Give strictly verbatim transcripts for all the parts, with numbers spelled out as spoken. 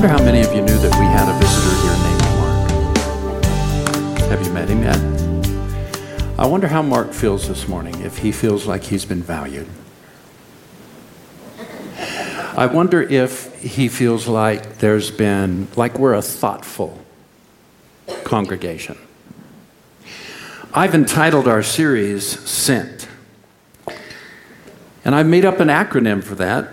wonder how many of you knew that we had a visitor here named Mark. Have you met him yet? I wonder how Mark feels this morning, if he feels like he's been valued. I wonder if he feels like there's been, like we're a thoughtful congregation. I've entitled our series, Sent. And I made up an acronym for that.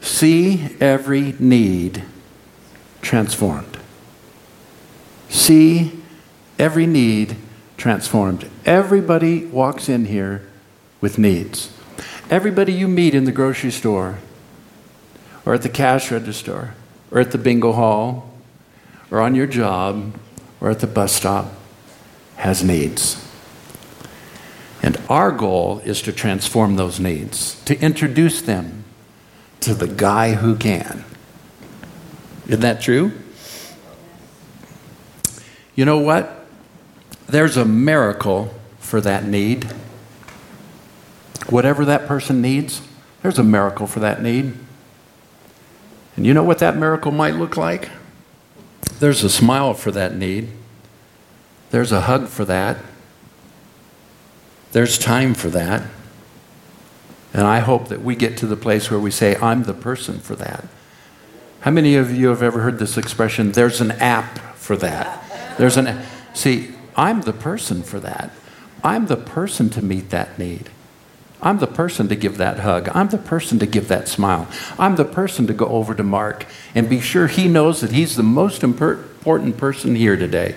See every need transformed. See every need transformed. Everybody walks in here with needs. Everybody you meet in the grocery store or at the cash register or at the bingo hall or on your job or at the bus stop has needs. And our goal is to transform those needs, to introduce them to the guy who can. Isn't that true? You know what? There's a miracle for that need. Whatever that person needs, there's a miracle for that need. And you know what that miracle might look like? There's a smile for that need. There's a hug for that. There's time for that. And I hope that we get to the place where we say, I'm the person for that. How many of you have ever heard this expression, there's an app for that? There's an app. See, I'm the person for that. I'm the person to meet that need. I'm the person to give that hug. I'm the person to give that smile. I'm the person to go over to Mark and be sure he knows that he's the most important person here today.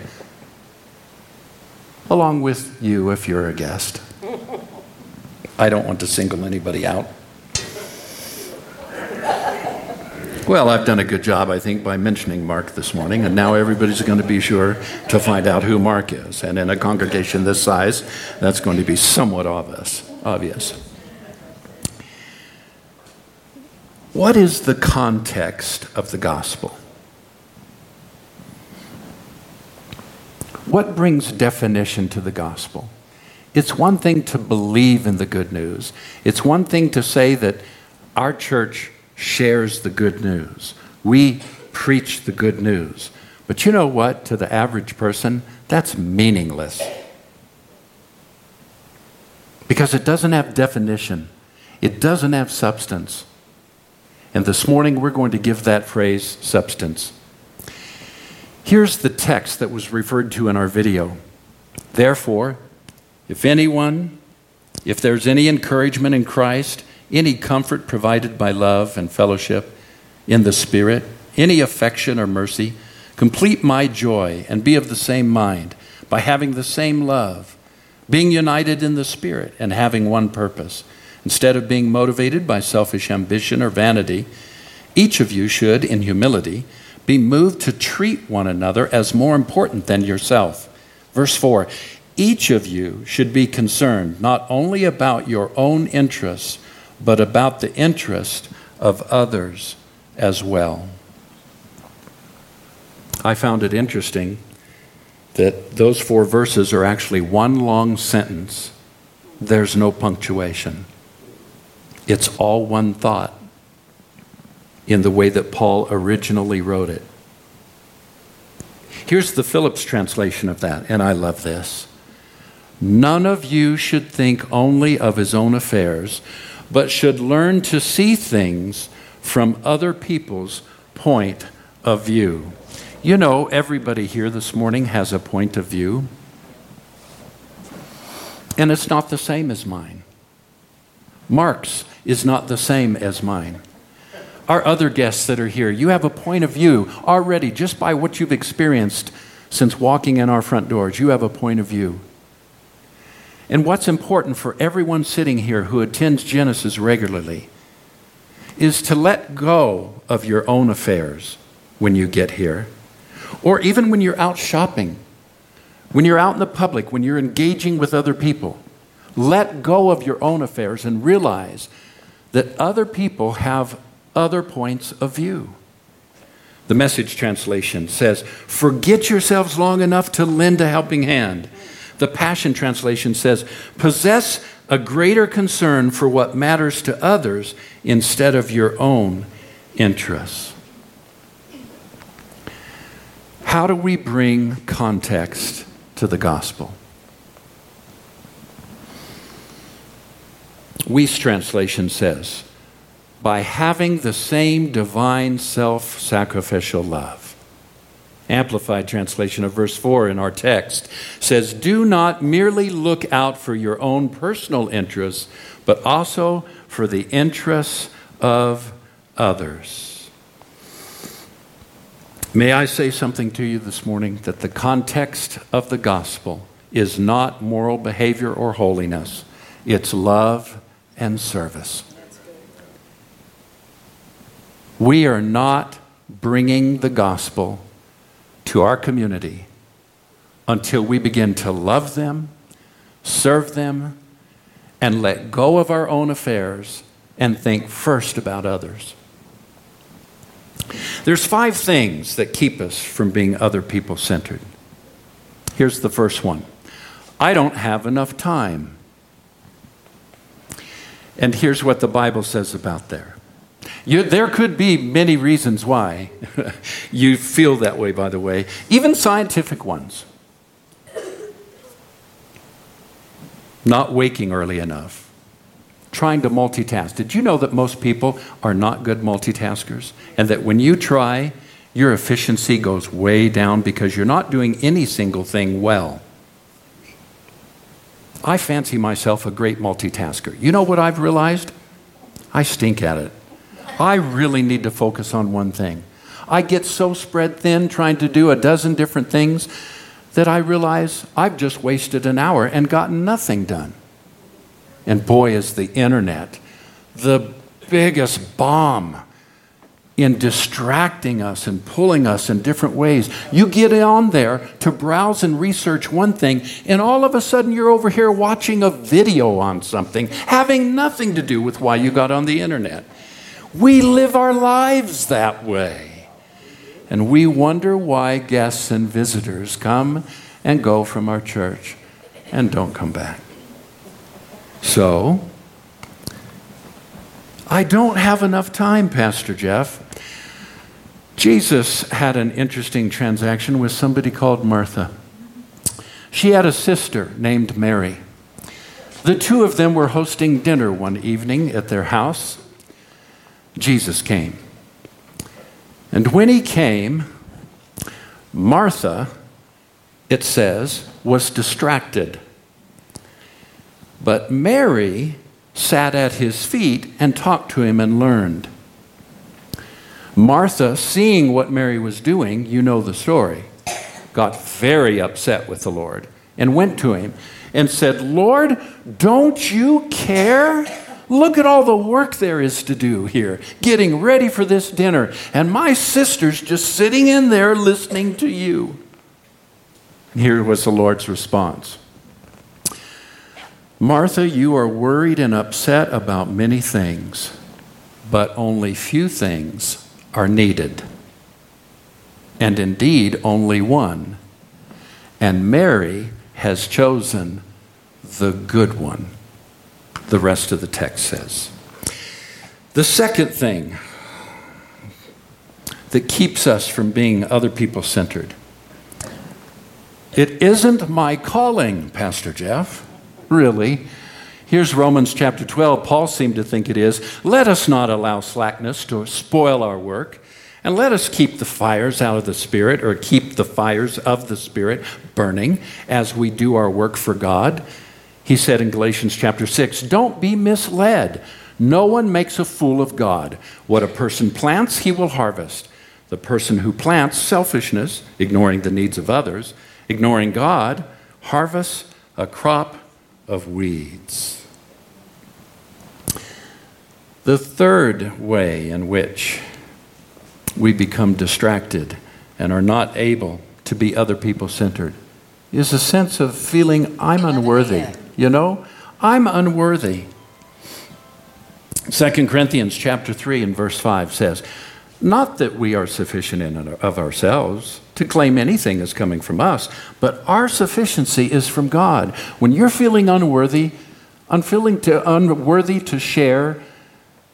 Along with you if you're a guest. I don't want to single anybody out. Well, I've done a good job, I think, by mentioning Mark this morning, and now everybody's going to be sure to find out who Mark is. And in a congregation this size, that's going to be somewhat obvious. obvious. What is the context of the gospel? What brings definition to the gospel? It's one thing to believe in the good news. It's one thing to say that our church shares the good news. We preach the good news. But you know what? To the average person, that's meaningless. Because it doesn't have definition. It doesn't have substance. And this morning, we're going to give that phrase substance. Here's the text that was referred to in our video. Therefore, if anyone, if there's any encouragement in Christ, any comfort provided by love and fellowship in the Spirit, any affection or mercy, complete my joy and be of the same mind by having the same love, being united in the Spirit and having one purpose. Instead of being motivated by selfish ambition or vanity, each of you should, in humility, be moved to treat one another as more important than yourself. Verse four. Each of you should be concerned not only about your own interests, but about the interest of others as well. I found it interesting that those four verses are actually one long sentence. There's no punctuation. It's all one thought in the way that Paul originally wrote it. Here's the Phillips translation of that, and I love this. None of you should think only of his own affairs, but should learn to see things from other people's point of view. You know, everybody here this morning has a point of view, and it's not the same as mine. Mark's is not the same as mine. Our other guests that are here, you have a point of view already just by what you've experienced since walking in our front doors. You have a point of view. And what's important for everyone sitting here who attends Genesis regularly is to let go of your own affairs when you get here, or even when you're out shopping, when you're out in the public, when you're engaging with other people. Let go of your own affairs and realize that other people have other points of view. The Message translation says, forget yourselves long enough to lend a helping hand. The Passion Translation says, possess a greater concern for what matters to others instead of your own interests. How do we bring context to the gospel? Weis translation says, by having the same divine self-sacrificial love. Amplified translation of verse four in our text says, do not merely look out for your own personal interests, but also for the interests of others. May I say something to you this morning? That the context of the gospel is not moral behavior or holiness. It's love and service. We are not bringing the gospel to our community until we begin to love them, serve them, and let go of our own affairs and think first about others. There's five things that keep us from being other people-centered. Here's the first one. I don't have enough time. And here's what the Bible says about there. You, there could be many reasons why you feel that way, by the way, even scientific ones. Not waking early enough, trying to multitask. Did you know that most people are not good multitaskers? And that when you try, your efficiency goes way down because you're not doing any single thing well. I fancy myself a great multitasker. You know what I've realized? I stink at it. I really need to focus on one thing. I get so spread thin trying to do a dozen different things that I realize I've just wasted an hour and gotten nothing done. And boy, is the internet the biggest bomb in distracting us and pulling us in different ways. You get on there to browse and research one thing, and all of a sudden you're over here watching a video on something, having nothing to do with why you got on the internet. We live our lives that way. And we wonder why guests and visitors come and go from our church and don't come back. So, I don't have enough time, Pastor Jeff. Jesus had an interesting transaction with somebody called Martha. She had a sister named Mary. The two of them were hosting dinner one evening at their house. Jesus came. And when he came, Martha, it says, was distracted. But Mary sat at his feet and talked to him and learned. Martha, seeing what Mary was doing, you know the story, got very upset with the Lord and went to him and said, Lord, don't you care? Look at all the work there is to do here, getting ready for this dinner. And my sister's just sitting in there listening to you. And here was the Lord's response. Martha, you are worried and upset about many things, but only few things are needed. And indeed, only one. And Mary has chosen the good one. The rest of the text says. The second thing that keeps us from being other people-centered. It isn't my calling, Pastor Jeff. Really. Here's Romans chapter twelve. Paul seemed to think it is. Let us not allow slackness to spoil our work, and let us keep the fires out of the Spirit, or keep the fires of the Spirit burning as we do our work for God. He said in Galatians chapter six, don't be misled. No one makes a fool of God. What a person plants, he will harvest. The person who plants selfishness, ignoring the needs of others, ignoring God, harvests a crop of weeds. The third way in which we become distracted and are not able to be other people-centered is a sense of feeling I'm unworthy. You know, I'm unworthy. Second Corinthians chapter three and verse five says, not that we are sufficient in and of ourselves to claim anything is coming from us, but our sufficiency is from God. When you're feeling unworthy, I'm feeling to, unworthy to share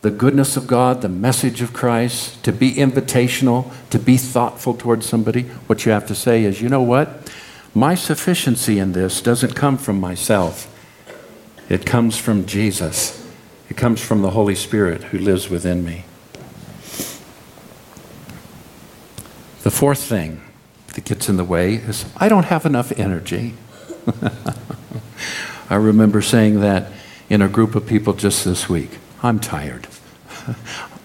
the goodness of God, the message of Christ, to be invitational, to be thoughtful towards somebody, what you have to say is, you know what? My sufficiency in this doesn't come from myself. It comes from Jesus. It comes from the Holy Spirit who lives within me. The fourth thing that gets in the way is, I don't have enough energy. I remember saying that in a group of people just this week. I'm tired.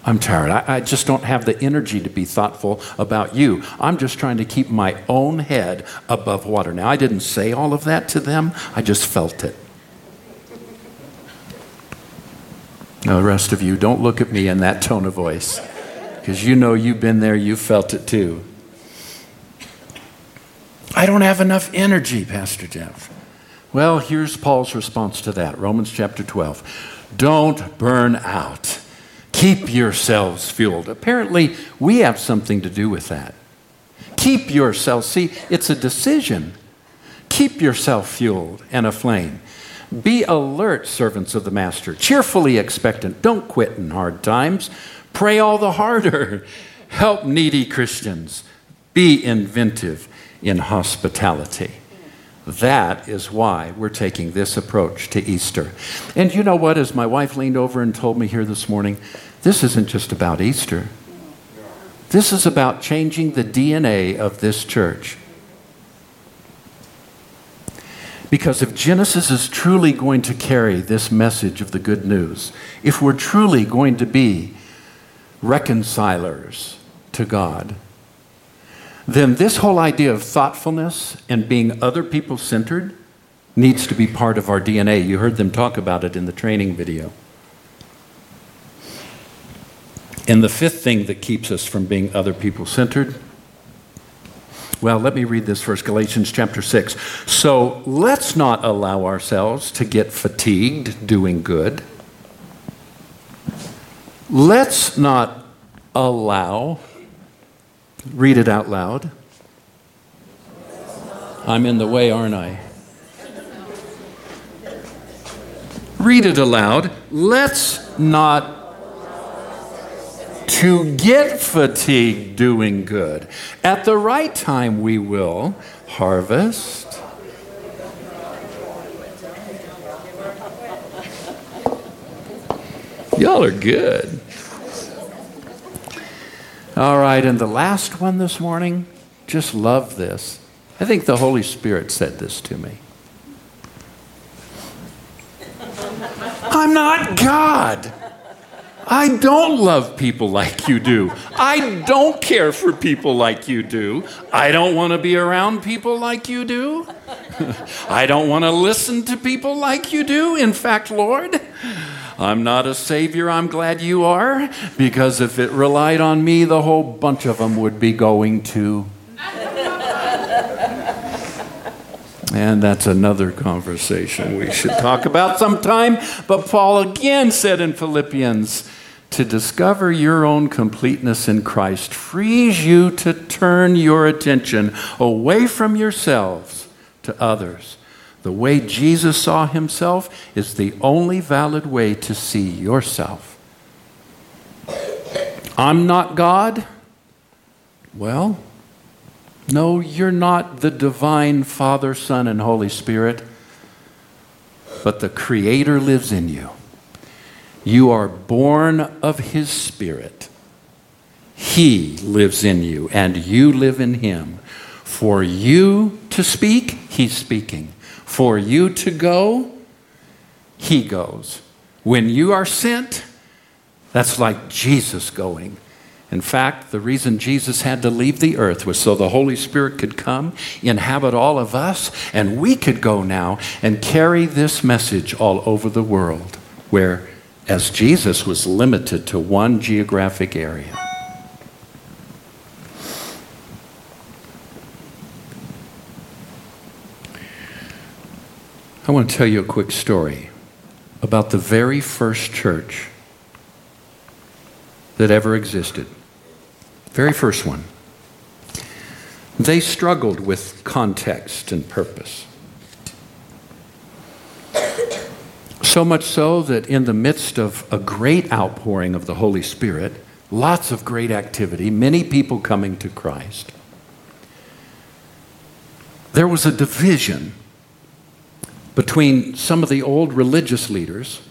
I'm tired. I, I just don't have the energy to be thoughtful about you. I'm just trying to keep my own head above water. Now, I didn't say all of that to them. I just felt it. Now, the rest of you, don't look at me in that tone of voice, because you know you've been there. You felt it too. I don't have enough energy, Pastor Jeff. Well, here's Paul's response to that. Romans chapter twelve. Don't burn out. Keep yourselves fueled. Apparently, we have something to do with that. Keep yourselves. See, it's a decision. Keep yourself fueled and aflame. Be alert, servants of the Master. Cheerfully expectant. Don't quit in hard times. Pray all the harder. Help needy Christians. Be inventive in hospitality. That is why we're taking this approach to Easter. And you know what? As my wife leaned over and told me here this morning, this isn't just about Easter. This is about changing the D N A of this church. Because if Genesis is truly going to carry this message of the good news, if we're truly going to be reconcilers to God, then this whole idea of thoughtfulness and being other people-centered needs to be part of our D N A. You heard them talk about it in the training video. And the fifth thing that keeps us from being other people-centered, well, let me read this first, Galatians chapter six. So let's not allow ourselves to get fatigued doing good. Let's not allow... Read it out loud. I'm in the way, aren't I? Read it aloud. Let's not to get fatigued doing good. At the right time we will harvest. Y'all are good. All right, and the last one this morning, just love this. I think the Holy Spirit said this to me. I'm not God. I don't love people like you do. I don't care for people like you do. I don't want to be around people like you do. I don't want to listen to people like you do. In fact, Lord, I'm not a savior, I'm glad you are, because if it relied on me, the whole bunch of them would be going to. And that's another conversation we should talk about sometime. But Paul again said in Philippians, to discover your own completeness in Christ frees you to turn your attention away from yourselves to others. The way Jesus saw himself is the only valid way to see yourself. I'm not God. Well, no, you're not the divine Father, Son, and Holy Spirit, but the Creator lives in you. You are born of His Spirit. He lives in you, and you live in Him. For you to speak, He's speaking. For you to go, He goes. When you are sent, that's like Jesus going. In fact, the reason Jesus had to leave the earth was so the Holy Spirit could come, inhabit all of us, and we could go now and carry this message all over the world, where, as Jesus was limited to one geographic area. I want to tell you a quick story about the very first church that ever existed. Very first one. They struggled with context and purpose. So much so that in the midst of a great outpouring of the Holy Spirit, lots of great activity, many people coming to Christ, there was a division between some of the old religious leaders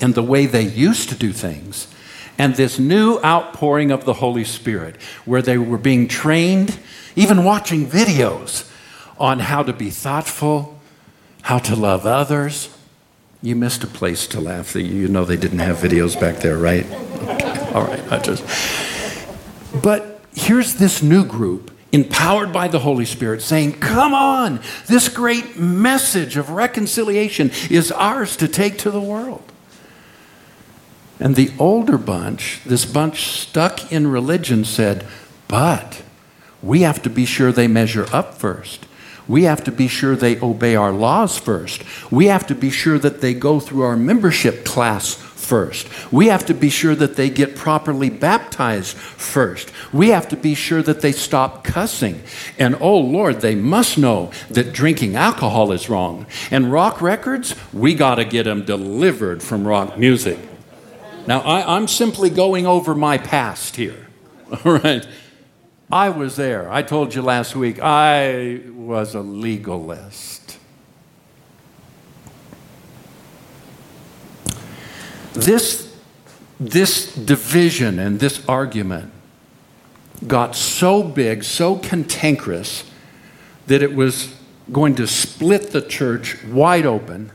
and the way they used to do things, and this new outpouring of the Holy Spirit, where they were being trained, even watching videos on how to be thoughtful, how to love others. You missed a place to laugh. You know they didn't have videos back there, right? Okay. All right. I just. But here's this new group, empowered by the Holy Spirit, saying, come on, this great message of reconciliation is ours to take to the world. And the older bunch, this bunch stuck in religion, said, but we have to be sure they measure up first. We have to be sure they obey our laws first. We have to be sure that they go through our membership class first. We have to be sure that they get properly baptized first. We have to be sure that they stop cussing. And oh Lord, they must know that drinking alcohol is wrong. And rock records, we got to get them delivered from rock music. Now, I, I'm simply going over my past here, all right? I was there. I told you last week, I was a legalist. This, this division and this argument got so big, so cantankerous, that it was going to split the church wide open.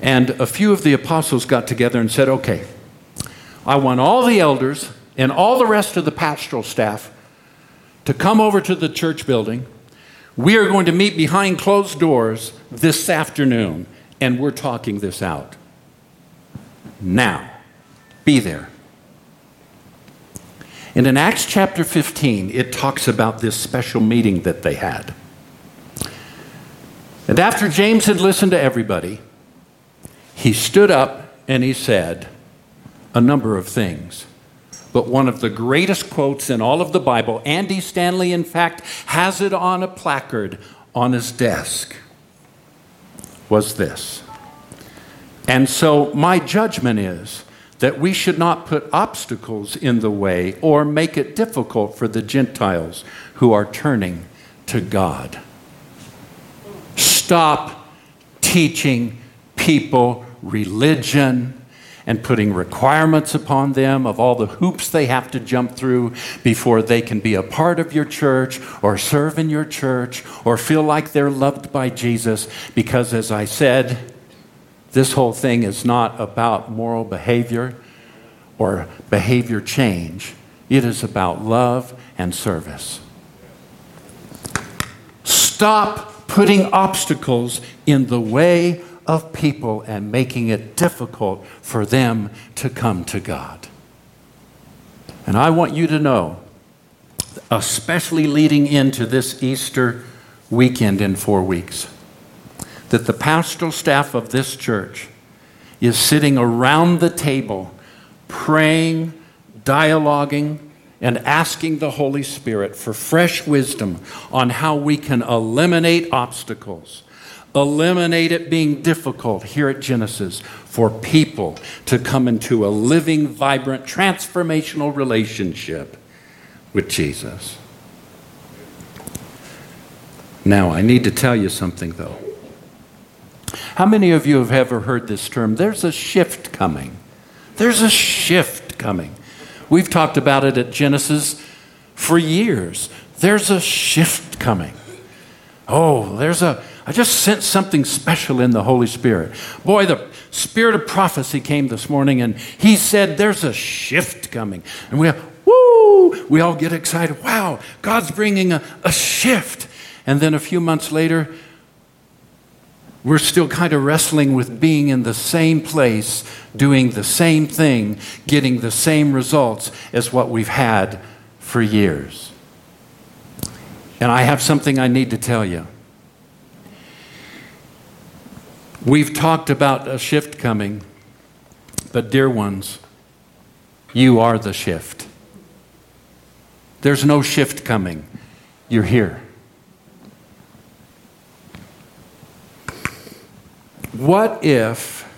And a few of the apostles got together and said, okay, I want all the elders and all the rest of the pastoral staff to come over to the church building. We are going to meet behind closed doors this afternoon, and we're talking this out. Now, be there. And in Acts chapter fifteen, it talks about this special meeting that they had. And after James had listened to everybody, he stood up and he said a number of things. But one of the greatest quotes in all of the Bible, Andy Stanley, in fact, has it on a placard on his desk, was this. And so my judgment is that we should not put obstacles in the way or make it difficult for the Gentiles who are turning to God. Stop teaching people religion and putting requirements upon them of all the hoops they have to jump through before they can be a part of your church or serve in your church or feel like they're loved by Jesus. Because as I said, this whole thing is not about moral behavior or behavior change. It is about love and service. Stop putting obstacles in the way of people and making it difficult for them to come to God. And I want you to know, especially leading into this Easter weekend in four weeks, that the pastoral staff of this church is sitting around the table, praying, dialoguing, and asking the Holy Spirit for fresh wisdom on how we can eliminate obstacles. Eliminate it being difficult here at Genesis for people to come into a living, vibrant, transformational relationship with Jesus. Now, I need to tell you something, though. How many of you have ever heard this term? There's a shift coming. There's a shift coming. We've talked about it at Genesis for years. There's a shift coming. Oh, there's a... I just sensed something special in the Holy Spirit. Boy, the spirit of prophecy came this morning, and he said, there's a shift coming. And we, woo, we all get excited. Wow, God's bringing a, a shift. And then a few months later, we're still kind of wrestling with being in the same place, doing the same thing, getting the same results as what we've had for years. And I have something I need to tell you. We've talked about a shift coming, but dear ones, you are the shift. There's no shift coming. You're here. What if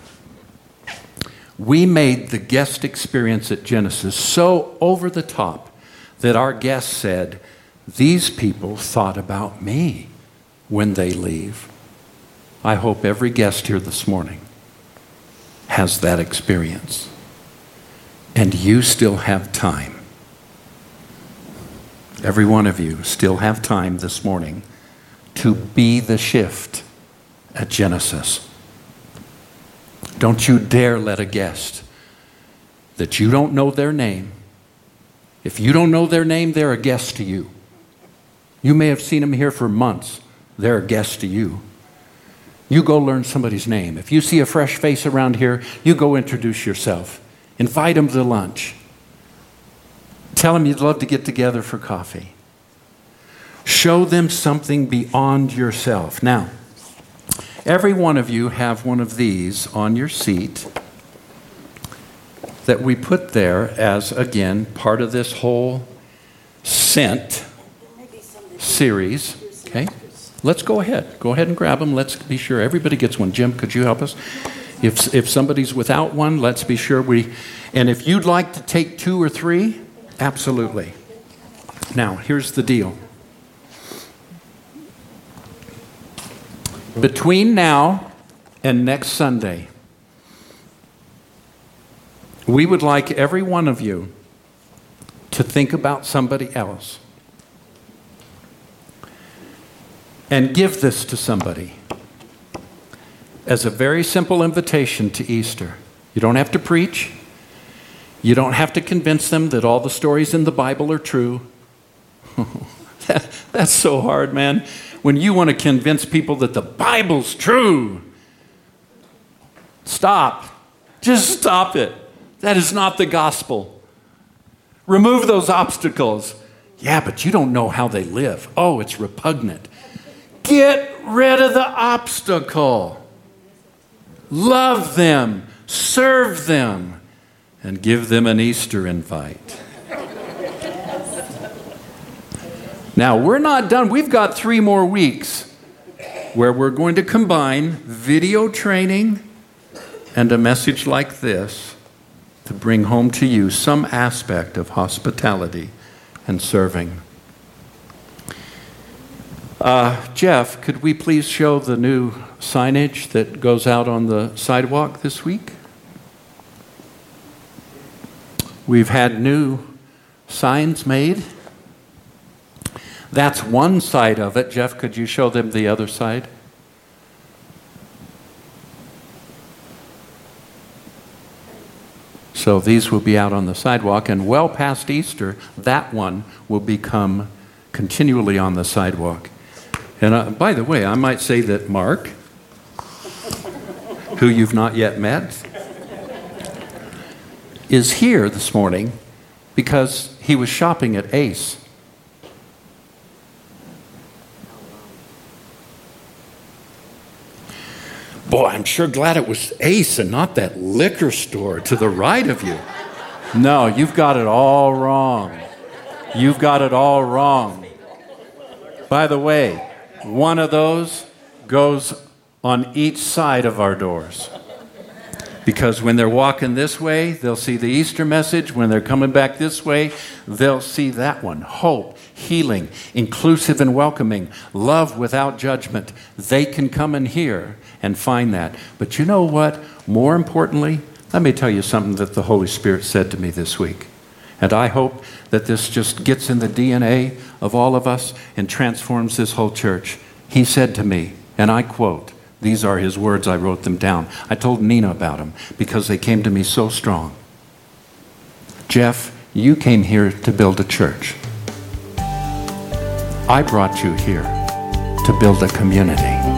we made the guest experience at Genesis so over the top that our guests said, these people thought about me when they leave? I hope every guest here this morning has that experience. And you still have time. Every one of you still have time this morning to be the shift at Genesis. Don't you dare let a guest that you don't know their name. If you don't know their name, they're a guest to you. You may have seen them here for months. They're a guest to you. You go learn somebody's name. If you see a fresh face around here, you go introduce yourself. Invite them to lunch. Tell them you'd love to get together for coffee. Show them something beyond yourself. Now, every one of you have one of these on your seat that we put there as, again, part of this whole scent series. Okay? Let's go ahead. Go ahead and grab them. Let's be sure everybody gets one. Jim, could you help us? If if somebody's without one, let's be sure we... And if you'd like to take two or three, absolutely. Now, here's the deal. Between now and next Sunday, we would like every one of you to think about somebody else and give this to somebody as a very simple invitation to Easter. You don't have to preach. You don't have to convince them that all the stories in the Bible are true. that, that's so hard, man. When you want to convince people that the Bible's true, stop. Just stop it. That is not the gospel. Remove those obstacles. Yeah, but you don't know how they live. Oh, it's repugnant. Get rid of the obstacle. Love them, serve them, and give them an Easter invite. Now, we're not done. We've got three more weeks where we're going to combine video training and a message like this to bring home to you some aspect of hospitality and serving. Uh, Jeff, could we please show the new signage that goes out on the sidewalk this week? We've had new signs made. That's one side of it. Jeff, could you show them the other side? So these will be out on the sidewalk, and well past Easter, that one will become continually on the sidewalk. And uh, by the way, I might say that Mark, who you've not yet met, is here this morning because he was shopping at Ace. Boy, I'm sure glad it was Ace and not that liquor store to the right of you. No, you've got it all wrong. You've got it all wrong. By the way, one of those goes on each side of our doors. Because when they're walking this way, they'll see the Easter message. When they're coming back this way, they'll see that one. Hope, healing, inclusive and welcoming, love without judgment. They can come in here and find that. But you know what? More importantly, let me tell you something that the Holy Spirit said to me this week. And I hope that this just gets in the D N A of all of us and transforms this whole church. He said to me, and I quote, these are his words. I wrote them down. I told Nina about them because they came to me so strong. Jeff, you came here to build a church. I brought you here to build a community.